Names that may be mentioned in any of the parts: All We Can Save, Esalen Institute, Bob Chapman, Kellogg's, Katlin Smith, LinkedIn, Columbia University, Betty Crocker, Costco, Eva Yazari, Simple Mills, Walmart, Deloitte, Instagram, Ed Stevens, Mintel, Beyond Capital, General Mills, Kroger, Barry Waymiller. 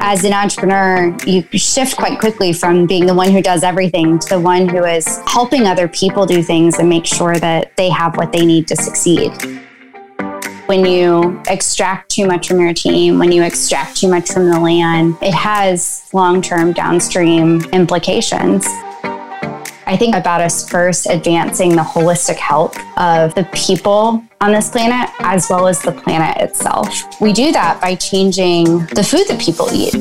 as an entrepreneur, you shift quite quickly from being the one who does everything to the one who is helping other people do things and make sure that they have what they need to succeed. When you extract too much from your team, when you extract too much from the land, it has long-term downstream implications. I think about us first advancing the holistic health of the people on this planet, as well as the planet itself. We do that by changing the food that people eat.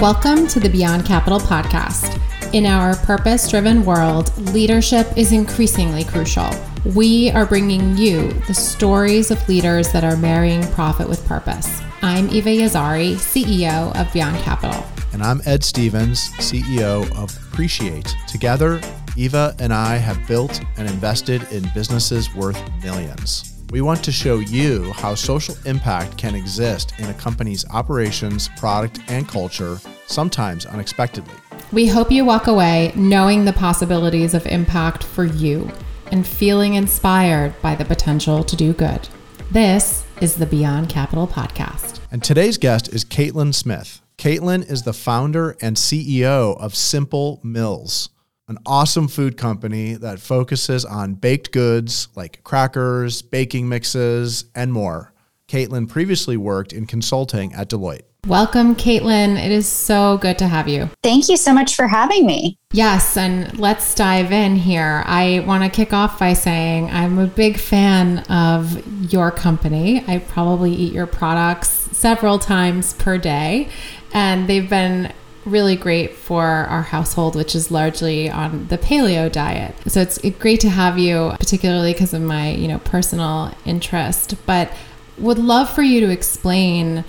Welcome to the Beyond Capital podcast. In our purpose-driven world, leadership is increasingly crucial. We are bringing you the stories of leaders that are marrying profit with purpose. I'm Eva Yazari, CEO of Beyond Capital. And I'm Ed Stevens, CEO of Appreciate. Together, Eva and I have built and invested in businesses worth millions. We want to show you how social impact can exist in a company's operations, product, and culture, sometimes unexpectedly. We hope you walk away knowing the possibilities of impact for you and feeling inspired by the potential to do good. This is the Beyond Capital podcast. And today's guest is Katlin Smith. Katlin is the founder and CEO of Simple Mills, an awesome food company that focuses on baked goods like crackers, baking mixes, and more. Katlin previously worked in consulting at Deloitte. Welcome, Katlin. It is so good to have you. Thank you so much for having me. Yes, and let's dive in here. I want to kick off by saying I'm a big fan of your company. I probably eat your products several times per day, and they've been really great for our household, which is largely on the paleo diet. So it's great to have you, particularly because of my, personal interest, but would love for you to explain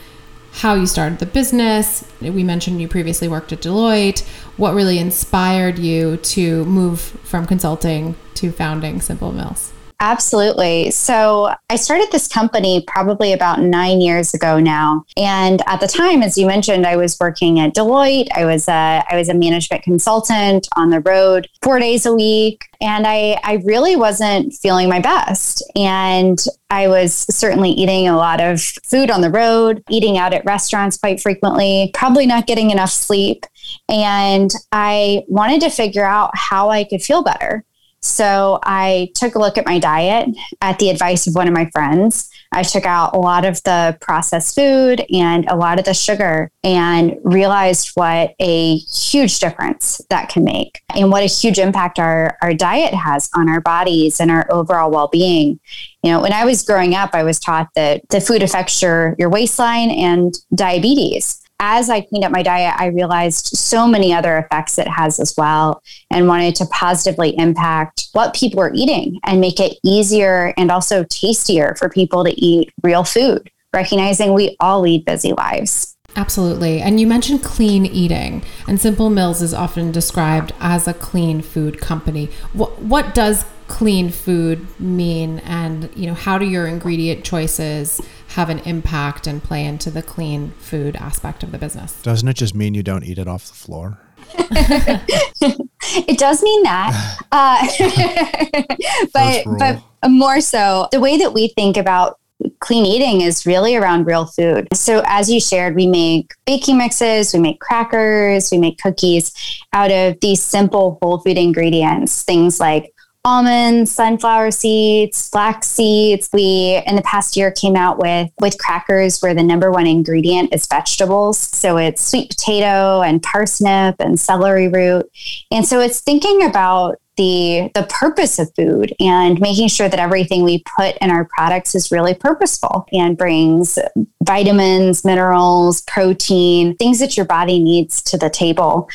how you started the business. We mentioned you previously worked at Deloitte. What really inspired you to move from consulting to founding Simple Mills? Absolutely. So I started this company probably about 9 years ago now. And at the time, as you mentioned, I was working at Deloitte. I was a management consultant on the road 4 days a week. And I really wasn't feeling my best. And I was certainly eating a lot of food on the road, eating out at restaurants quite frequently, probably not getting enough sleep. And I wanted to figure out how I could feel better. So I took a look at my diet at the advice of one of my friends. I took out a lot of the processed food and a lot of the sugar and realized what a huge difference that can make and what a huge impact our diet has on our bodies and our overall well-being. When I was growing up, I was taught that the food affects your waistline and diabetes. As I cleaned up my diet, I realized so many other effects it has as well and wanted to positively impact what people are eating and make it easier and also tastier for people to eat real food, recognizing we all lead busy lives. Absolutely. And you mentioned clean eating, and Simple Mills is often described as a clean food company. What does clean food mean? And, how do your ingredient choices have an impact and play into the clean food aspect of the business? Doesn't it just mean you don't eat it off the floor? It does mean that. But more so, the way that we think about clean eating is really around real food. So as you shared, we make baking mixes, we make crackers, we make cookies out of these simple whole food ingredients, things like almonds, sunflower seeds, flax seeds. We, in the past year, came out with crackers where the number one ingredient is vegetables. So it's sweet potato and parsnip and celery root. And so it's thinking about the purpose of food and making sure that everything we put in our products is really purposeful and brings vitamins, minerals, protein, things that your body needs to the table,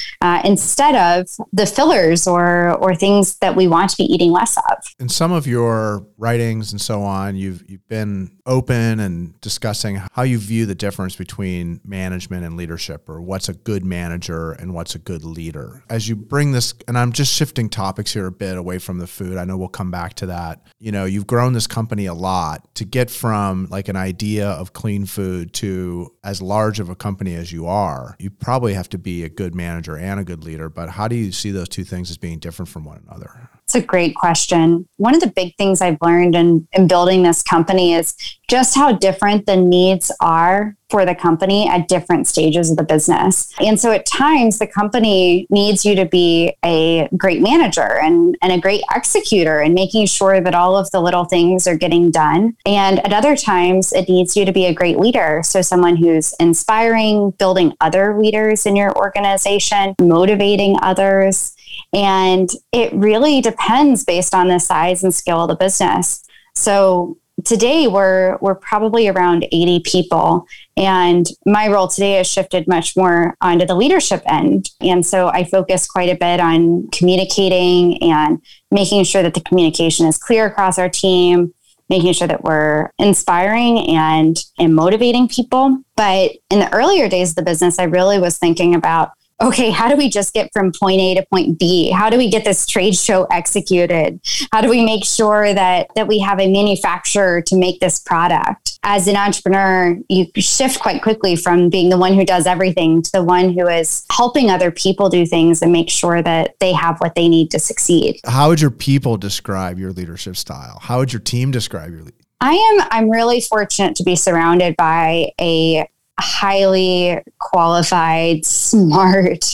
instead of the fillers or things that we want to be eating less of. In some of your writings and so on, you've been open and discussing how you view the difference between management and leadership, or what's a good manager and what's a good leader. As you bring this, and I'm just shifting topics here a bit away from the food. I know we'll come back to that. You know, you've grown this company a lot to get from like an idea of clean food to as large of a company as you are. You probably have to be a good manager and a good leader, but how do you see those two things as being different from one another? It's a great question. One of the big things I've learned in building this company is just how different the needs are for the company at different stages of the business. And so at times the company needs you to be a great manager and a great executor and making sure that all of the little things are getting done. And at other times it needs you to be a great leader. So someone who's inspiring, building other leaders in your organization, motivating others. And it really depends based on the size and scale of the business. So today we're probably around 80 people. And my role today has shifted much more onto the leadership end. And so I focus quite a bit on communicating and making sure that the communication is clear across our team, making sure that we're inspiring and motivating people. But in the earlier days of the business, I really was thinking about, okay, how do we just get from point A to point B? How do we get this trade show executed? How do we make sure that we have a manufacturer to make this product? As an entrepreneur, you shift quite quickly from being the one who does everything to the one who is helping other people do things and make sure that they have what they need to succeed. How would your people describe your leadership style? How would your team describe your leadership? I'm really fortunate to be surrounded by a highly qualified, smart,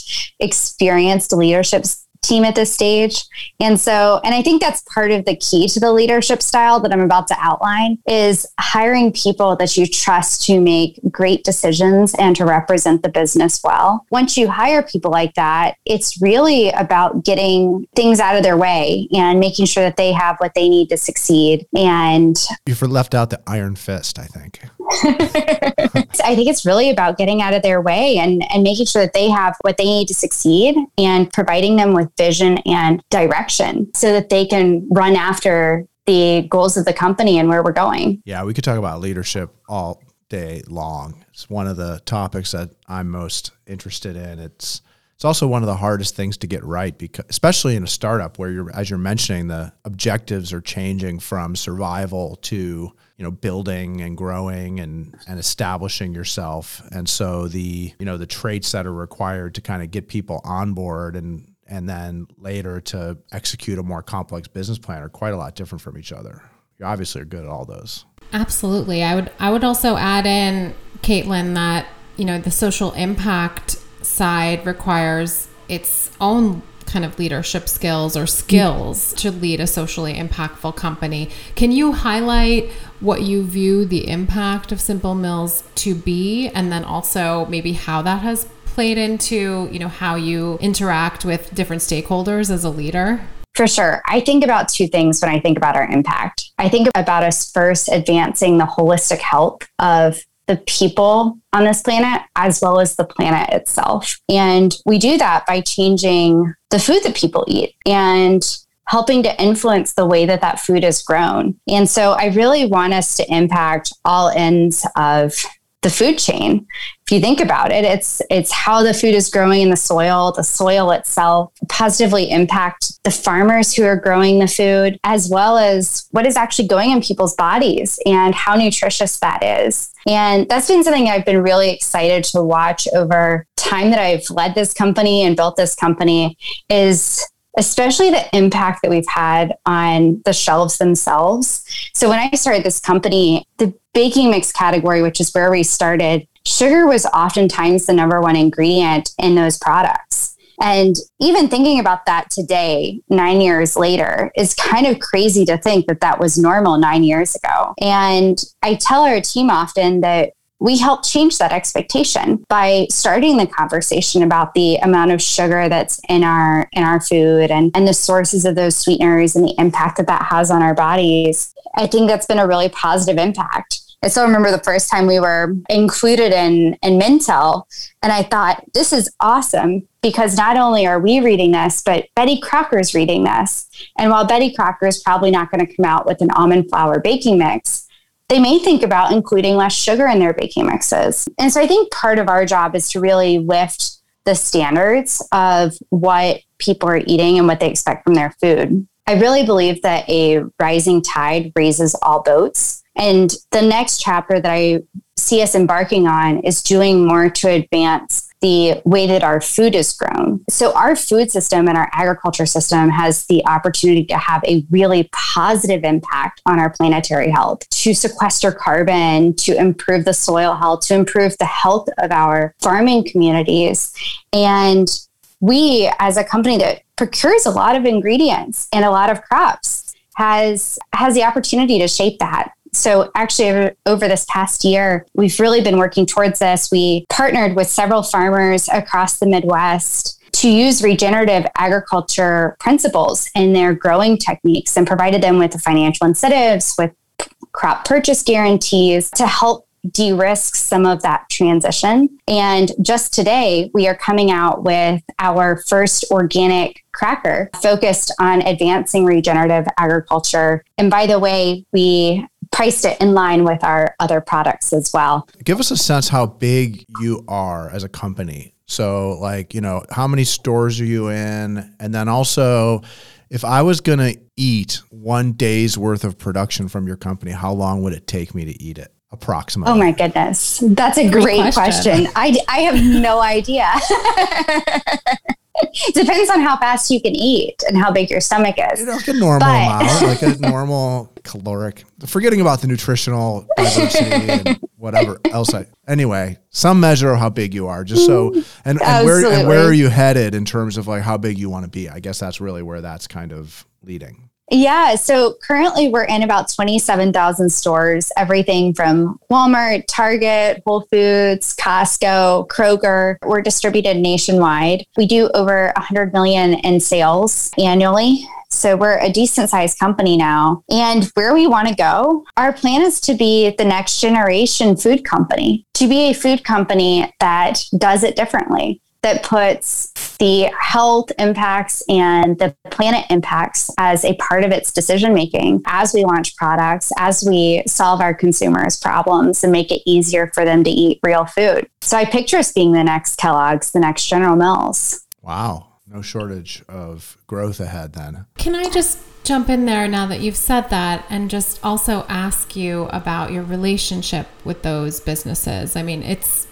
experienced leadership team at this stage. And I think that's part of the key to the leadership style that I'm about to outline is hiring people that you trust to make great decisions and to represent the business well. Once you hire people like that, it's really about getting things out of their way and making sure that they have what they need to succeed. And you've left out the iron fist, I think. I think it's really about getting out of their way and making sure that they have what they need to succeed and providing them with vision and direction so that they can run after the goals of the company and where we're going. Yeah, we could talk about leadership all day long. It's one of the topics that I'm most interested in. It's also one of the hardest things to get right, because especially in a startup where as you're mentioning, the objectives are changing from survival to, you know, building and growing and establishing yourself. And so the traits that are required to kind of get people on board and then later to execute a more complex business plan are quite a lot different from each other. You obviously are good at all those. Absolutely. I would also add in, Katlin, that, you know, the social impact side requires its own kind of leadership skills or skills to lead a socially impactful company. Can you highlight what you view the impact of Simple Mills to be, and then also maybe how that has played into, you know, how you interact with different stakeholders as a leader? For sure. I think about two things when I think about our impact. I think about us first advancing the holistic health of the people on this planet, as well as the planet itself. And we do that by changing the food that people eat and helping to influence the way that food is grown. And so I really want us to impact all ends of the food chain. If you think about it, it's how the food is growing in the soil itself, positively impact the farmers who are growing the food, as well as what is actually going in people's bodies and how nutritious that is. And that's been something I've been really excited to watch over time that I've led this company and built this company, is especially the impact that we've had on the shelves themselves. So when I started this company, the baking mix category, which is where we started, sugar was oftentimes the number one ingredient in those products. And even thinking about that today, 9 years later, is kind of crazy to think that was normal 9 years ago. And I tell our team often that we help change that expectation by starting the conversation about the amount of sugar that's in our food and the sources of those sweeteners and the impact that has on our bodies. I think that's been a really positive impact. I still remember the first time we were included in Mintel, and I thought, this is awesome, because not only are we reading this, but Betty Crocker is reading this. And while Betty Crocker is probably not going to come out with an almond flour baking mix, they may think about including less sugar in their baking mixes. And so I think part of our job is to really lift the standards of what people are eating and what they expect from their food. I really believe that a rising tide raises all boats. And the next chapter that I see us embarking on is doing more to advance the way that our food is grown. So our food system and our agriculture system has the opportunity to have a really positive impact on our planetary health, to sequester carbon, to improve the soil health, to improve the health of our farming communities. And we, as a company that procures a lot of ingredients and a lot of crops, has the opportunity to shape that. So actually, over this past year, we've really been working towards this. We partnered with several farmers across the Midwest to use regenerative agriculture principles in their growing techniques and provided them with the financial incentives, with crop purchase guarantees to help de-risk some of that transition. And just today, we are coming out with our first organic cracker focused on advancing regenerative agriculture. And by the way, we priced it in line with our other products as well. Give us a sense how big you are as a company. So like, you know, how many stores are you in? And then also, if I was going to eat one day's worth of production from your company, how long would it take me to eat it? Approximately. Oh my goodness. That's a great question. I have no idea. Depends on how fast you can eat and how big your stomach is. You know, like a normal amount, like a normal caloric. Forgetting about the nutritional diversity and whatever else. Anyway, some measure of how big you are, just so. And where are you headed in terms of like how big you want to be? I guess that's really where that's kind of leading. Yeah. So currently we're in about 27,000 stores, everything from Walmart, Target, Whole Foods, Costco, Kroger. We're distributed nationwide. We do over 100 million in sales annually. So we're a decent sized company now. And where we want to go, our plan is to be the next generation food company, to be a food company that does it differently, that puts the health impacts and the planet impacts as a part of its decision-making as we launch products, as we solve our consumers' problems and make it easier for them to eat real food. So I picture us being the next Kellogg's, the next General Mills. Wow. No shortage of growth ahead then. Can I just jump in there now that you've said that and just also ask you about your relationship with those businesses? I mean,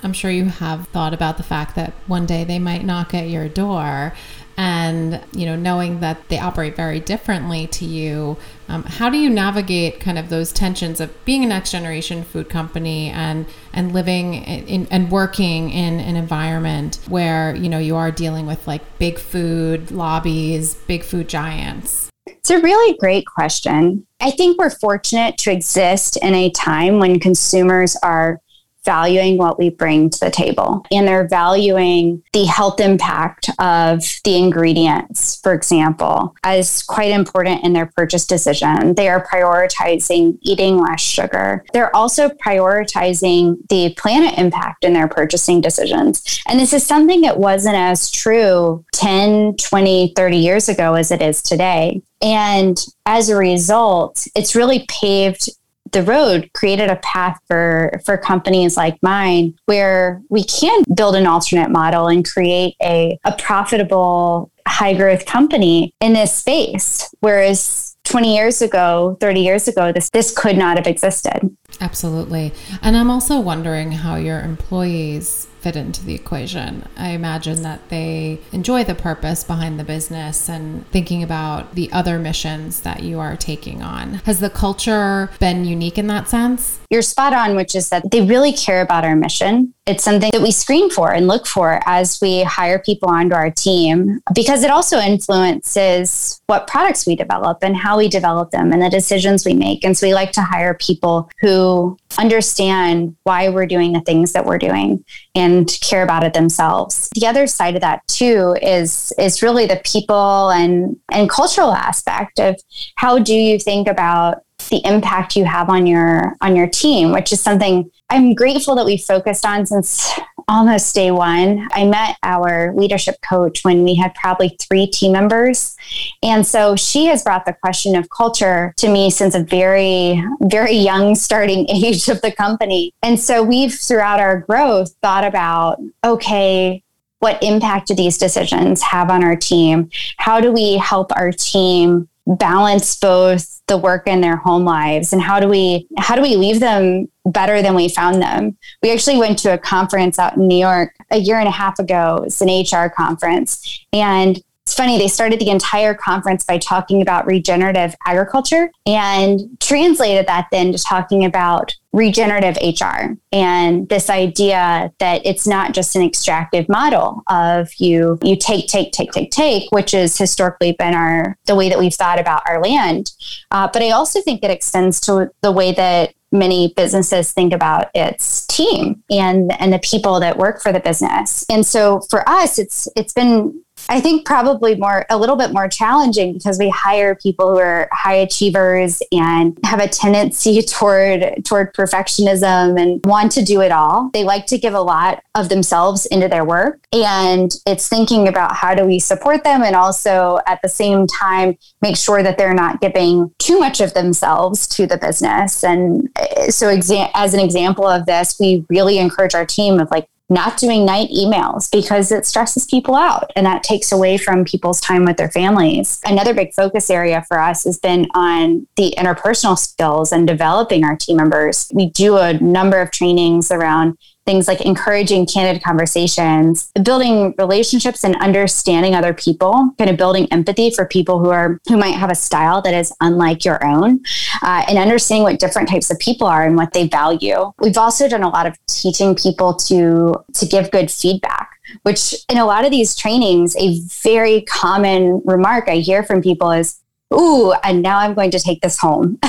I'm sure you have thought about the fact that one day they might knock at your door and, you know, knowing that they operate very differently to you. How do you navigate kind of those tensions of being a next generation food company and living in and working in an environment where, you know, you are dealing with like big food lobbies, big food giants? It's a really great question. I think we're fortunate to exist in a time when consumers are valuing what we bring to the table. And they're valuing the health impact of the ingredients, for example, as quite important in their purchase decision. They are prioritizing eating less sugar. They're also prioritizing the planet impact in their purchasing decisions. And this is something that wasn't as true 10, 20, 30 years ago as it is today. And as a result, it's really paved the road, created a path for companies like mine where we can build an alternate model and create a profitable, high-growth company in this space. Whereas 20 years ago, 30 years ago, this could not have existed. Absolutely. And I'm also wondering how your employees fit into the equation. I imagine that they enjoy the purpose behind the business and thinking about the other missions that you are taking on. Has the culture been unique in that sense? You're spot on, which is that they really care about our mission. It's something that we screen for and look for as we hire people onto our team, because it also influences what products we develop and how we develop them and the decisions we make. And so we like to hire people who understand why we're doing the things that we're doing and care about it themselves. The other side of that too is really the people and cultural aspect of how do you think about the impact you have on your team, which is something I'm grateful that we focused on since almost day one. I met our leadership coach when we had probably 3 team members. And so she has brought the question of culture to me since a very, very young starting age of the company. And so we've, throughout our growth, thought about, okay, what impact do these decisions have on our team? How do we help our team balance both the work and their home lives? And how do we leave them better than we found them? We actually went to a conference out in New York a year and a half ago. It's an HR conference. And it's funny, they started the entire conference by talking about regenerative agriculture and translated that then to talking about regenerative HR and this idea that it's not just an extractive model of you take, which has historically been the way that we've thought about our land. But I also think it extends to the way that many businesses think about its team and the people that work for the business. And so for us, it's been, I think, probably a little bit more challenging because we hire people who are high achievers and have a tendency toward perfectionism and want to do it all. They like to give a lot of themselves into their work. And it's thinking about how do we support them and also at the same time, make sure that they're not giving too much of themselves to the business. And so as an example of this, we really encourage our team of not doing night emails because it stresses people out and that takes away from people's time with their families. Another big focus area for us has been on the interpersonal skills and developing our team members. We do a number of trainings around things like encouraging candid conversations, building relationships and understanding other people, kind of building empathy for people who might have a style that is unlike your own, and understanding what different types of people are and what they value. We've also done a lot of teaching people to give good feedback, which in a lot of these trainings, a very common remark I hear from people is, "Ooh, and now I'm going to take this home."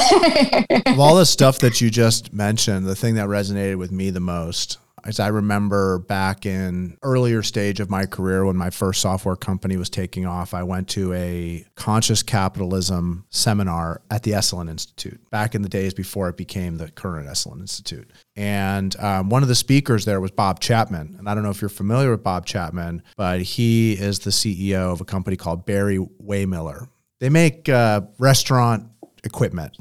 Of all the stuff that you just mentioned, the thing that resonated with me the most, as I remember back in earlier stage of my career when my first software company was taking off, I went to a conscious capitalism seminar at the Esalen Institute back in the days before it became the current Esalen Institute. And one of the speakers there was Bob Chapman. And I don't know if you're familiar with Bob Chapman, but he is the CEO of a company called Barry Waymiller. They make restaurant equipment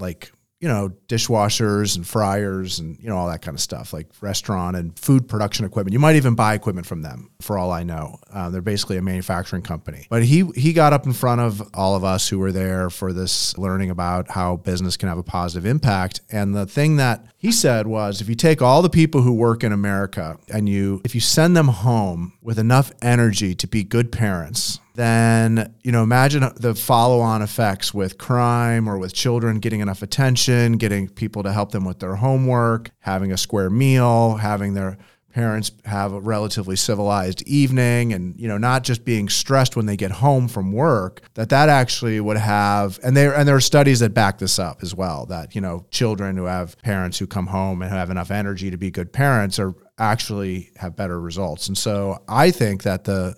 dishwashers and fryers and, all that kind of stuff, like restaurant and food production equipment. You might even buy equipment from them, for all I know. They're basically a manufacturing company. But he got up in front of all of us who were there for this learning about how business can have a positive impact. And the thing that he said was, if you take all the people who work in America and if you send them home with enough energy to be good parents, then, imagine the follow-on effects with crime or with children getting enough attention, getting people to help them with their homework, having a square meal, having their parents have a relatively civilized evening and, not just being stressed when they get home from work, that actually would have, and there are studies that back this up as well, that, children who have parents who come home and have enough energy to be good parents are actually have better results. And so I think that the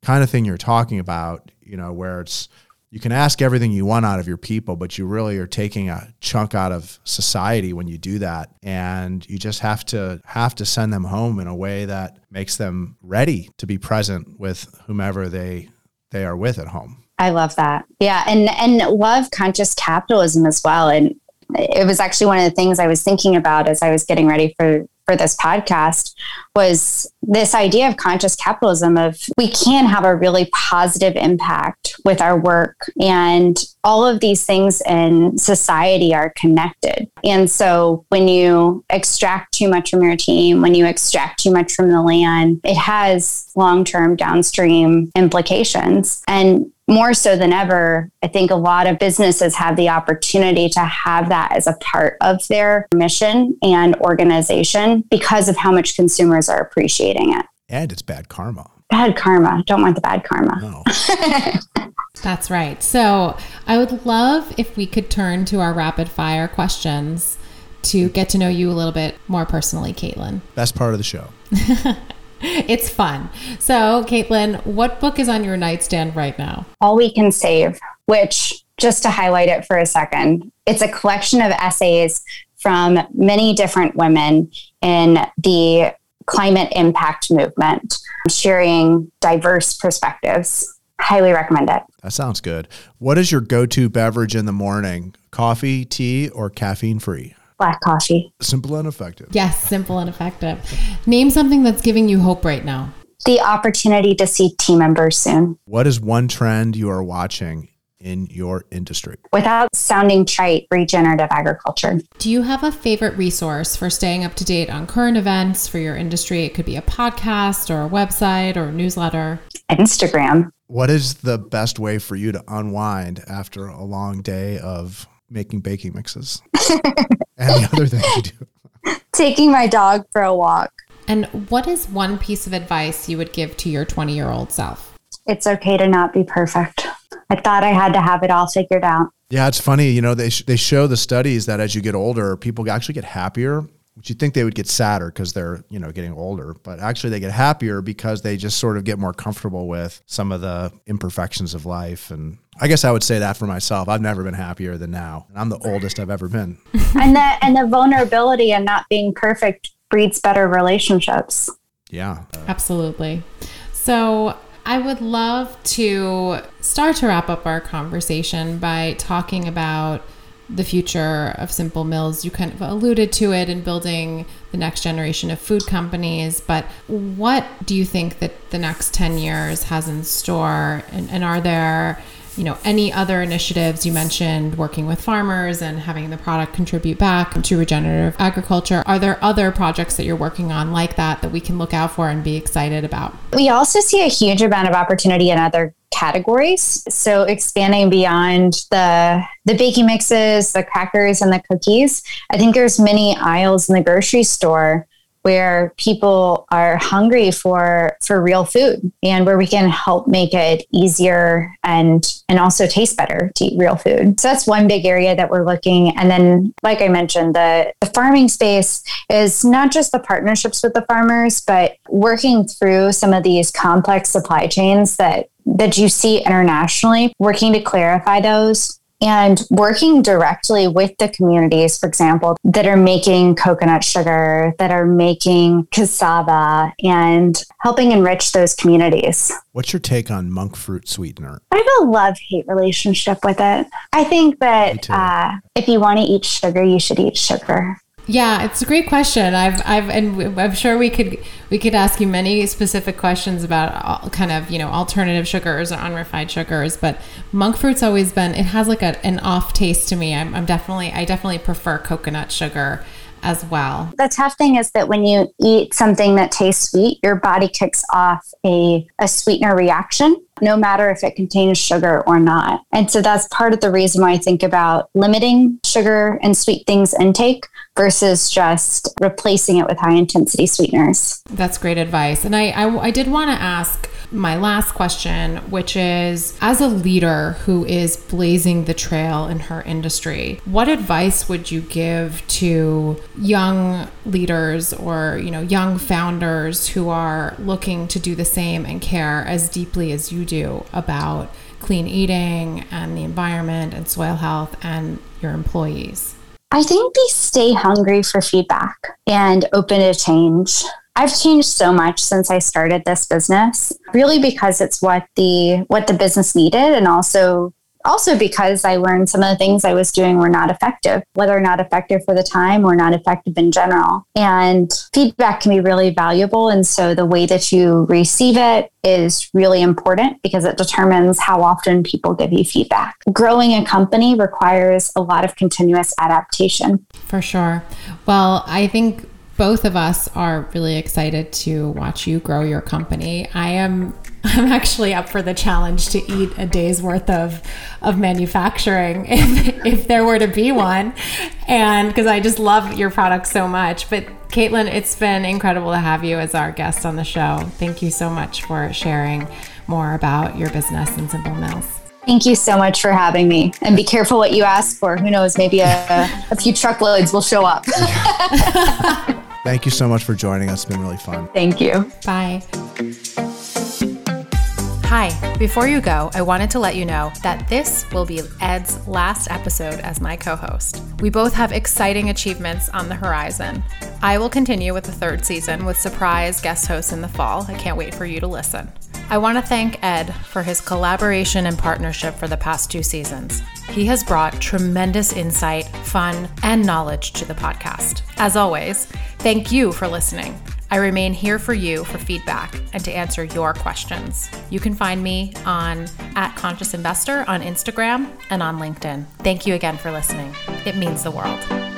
kind of thing you're talking about, where it's, you can ask everything you want out of your people, but you really are taking a chunk out of society when you do that. And you just have to send them home in a way that makes them ready to be present with whomever they are with at home. I love that. Yeah. And love conscious capitalism as well. And it was actually one of the things I was thinking about as I was getting ready for this podcast was this idea of conscious capitalism of we can have a really positive impact with our work and all of these things in society are connected. And so when you extract too much from your team, when you extract too much from the land, it has long-term downstream implications. And more so than ever, I think a lot of businesses have the opportunity to have that as a part of their mission and organization because of how much consumers are appreciating it. And it's bad karma. Bad karma. Don't want the bad karma. No. That's right. So I would love if we could turn to our rapid fire questions to get to know you a little bit more personally, Katlin. Best part of the show. It's fun. So, Katlin, what book is on your nightstand right now? All We Can Save, which, just to highlight it for a second, it's a collection of essays from many different women in the climate impact movement, sharing diverse perspectives. Highly recommend it. That sounds good. What is your go-to beverage in the morning? Coffee, tea, or caffeine-free? Black coffee. Simple and effective. Yes, simple and effective. Name something that's giving you hope right now. the opportunity to see team members soon. What is one trend you are watching in your industry? Without sounding trite, regenerative agriculture. Do you have a favorite resource for staying up to date on current events for your industry? It could be a podcast or a website or a newsletter. Instagram. What is the best way for you to unwind after a long day of making baking mixes and the other things you do? Taking my dog for a walk. And what is one piece of advice you would give to your 20-year-old self? It's okay to not be perfect. I thought I had to have it all figured out. Yeah, it's funny. You know, they show the studies that as you get older, people actually get happier, which you'd think they would get sadder because they're, you know, getting older. But actually they get happier because they just sort of get more comfortable with some of the imperfections of life. And I guess I would say that for myself. I've never been happier than now. And I'm the oldest I've ever been. And the vulnerability and not being perfect breeds better relationships. Yeah. Absolutely. So I would love to start to wrap up our conversation by talking about the future of Simple Mills. You kind of alluded to it in building the next generation of food companies, but what do you think that the next 10 years has in store? And are there, you know, any other initiatives? You mentioned working with farmers and having the product contribute back to regenerative agriculture. Are there other projects that you're working on like that that we can look out for and be excited about? We also see a huge amount of opportunity in other categories. So expanding beyond the baking mixes, the crackers, and the cookies. I think there's many aisles in the grocery store where people are hungry for real food and where we can help make it easier and also taste better to eat real food. So that's one big area that we're looking. And then, like I mentioned, the farming space is not just the partnerships with the farmers, but working through some of these complex supply chains that you see internationally, working to clarify those and working directly with the communities, for example, that are making coconut sugar, that are making cassava, and helping enrich those communities. What's your take on monk fruit sweetener? I have a love-hate relationship with it. I think that if you want to eat sugar, you should eat sugar. Yeah, it's a great question. And I'm sure we could ask you many specific questions about all kind of, you know, alternative sugars or unrefined sugars, but monk fruit's always been, it has like an off taste to me. I definitely prefer coconut sugar as well. The tough thing is that when you eat something that tastes sweet, your body kicks off a sweetener reaction, no matter if it contains sugar or not. And so that's part of the reason why I think about limiting sugar and sweet things intake versus just replacing it with high intensity sweeteners. That's great advice. And I did want to ask my last question, which is, as a leader who is blazing the trail in her industry, what advice would you give to young leaders or, you know, young founders who are looking to do the same and care as deeply as you do about clean eating and the environment and soil health and your employees? I think they stay hungry for feedback and open to change. I've changed so much since I started this business, really because it's what the business needed, and also because I learned some of the things I was doing were not effective, whether not effective for the time or not effective in general. And feedback can be really valuable. And so the way that you receive it is really important because it determines how often people give you feedback. Growing a company requires a lot of continuous adaptation. For sure. Well, I think both of us are really excited to watch you grow your company. I'm actually up for the challenge to eat a day's worth of manufacturing if there were to be one, and because I just love your product so much. But Katlin, it's been incredible to have you as our guest on the show. Thank you so much for sharing more about your business and Simple Mills. Thank you so much for having me. And be careful what you ask for. Who knows, maybe a few truckloads will show up. Thank you so much for joining us. It's been really fun. Thank you. Bye. Hi, before you go, I wanted to let you know that this will be Ed's last episode as my co-host. We both have exciting achievements on the horizon. I will continue with the third season with surprise guest hosts in the fall. I can't wait for you to listen. I want to thank Ed for his collaboration and partnership for the past 2 seasons. He has brought tremendous insight, fun, and knowledge to the podcast. As always, thank you for listening. I remain here for you for feedback and to answer your questions. You can find me on @ConsciousInvestor on Instagram and on LinkedIn. Thank you again for listening. It means the world.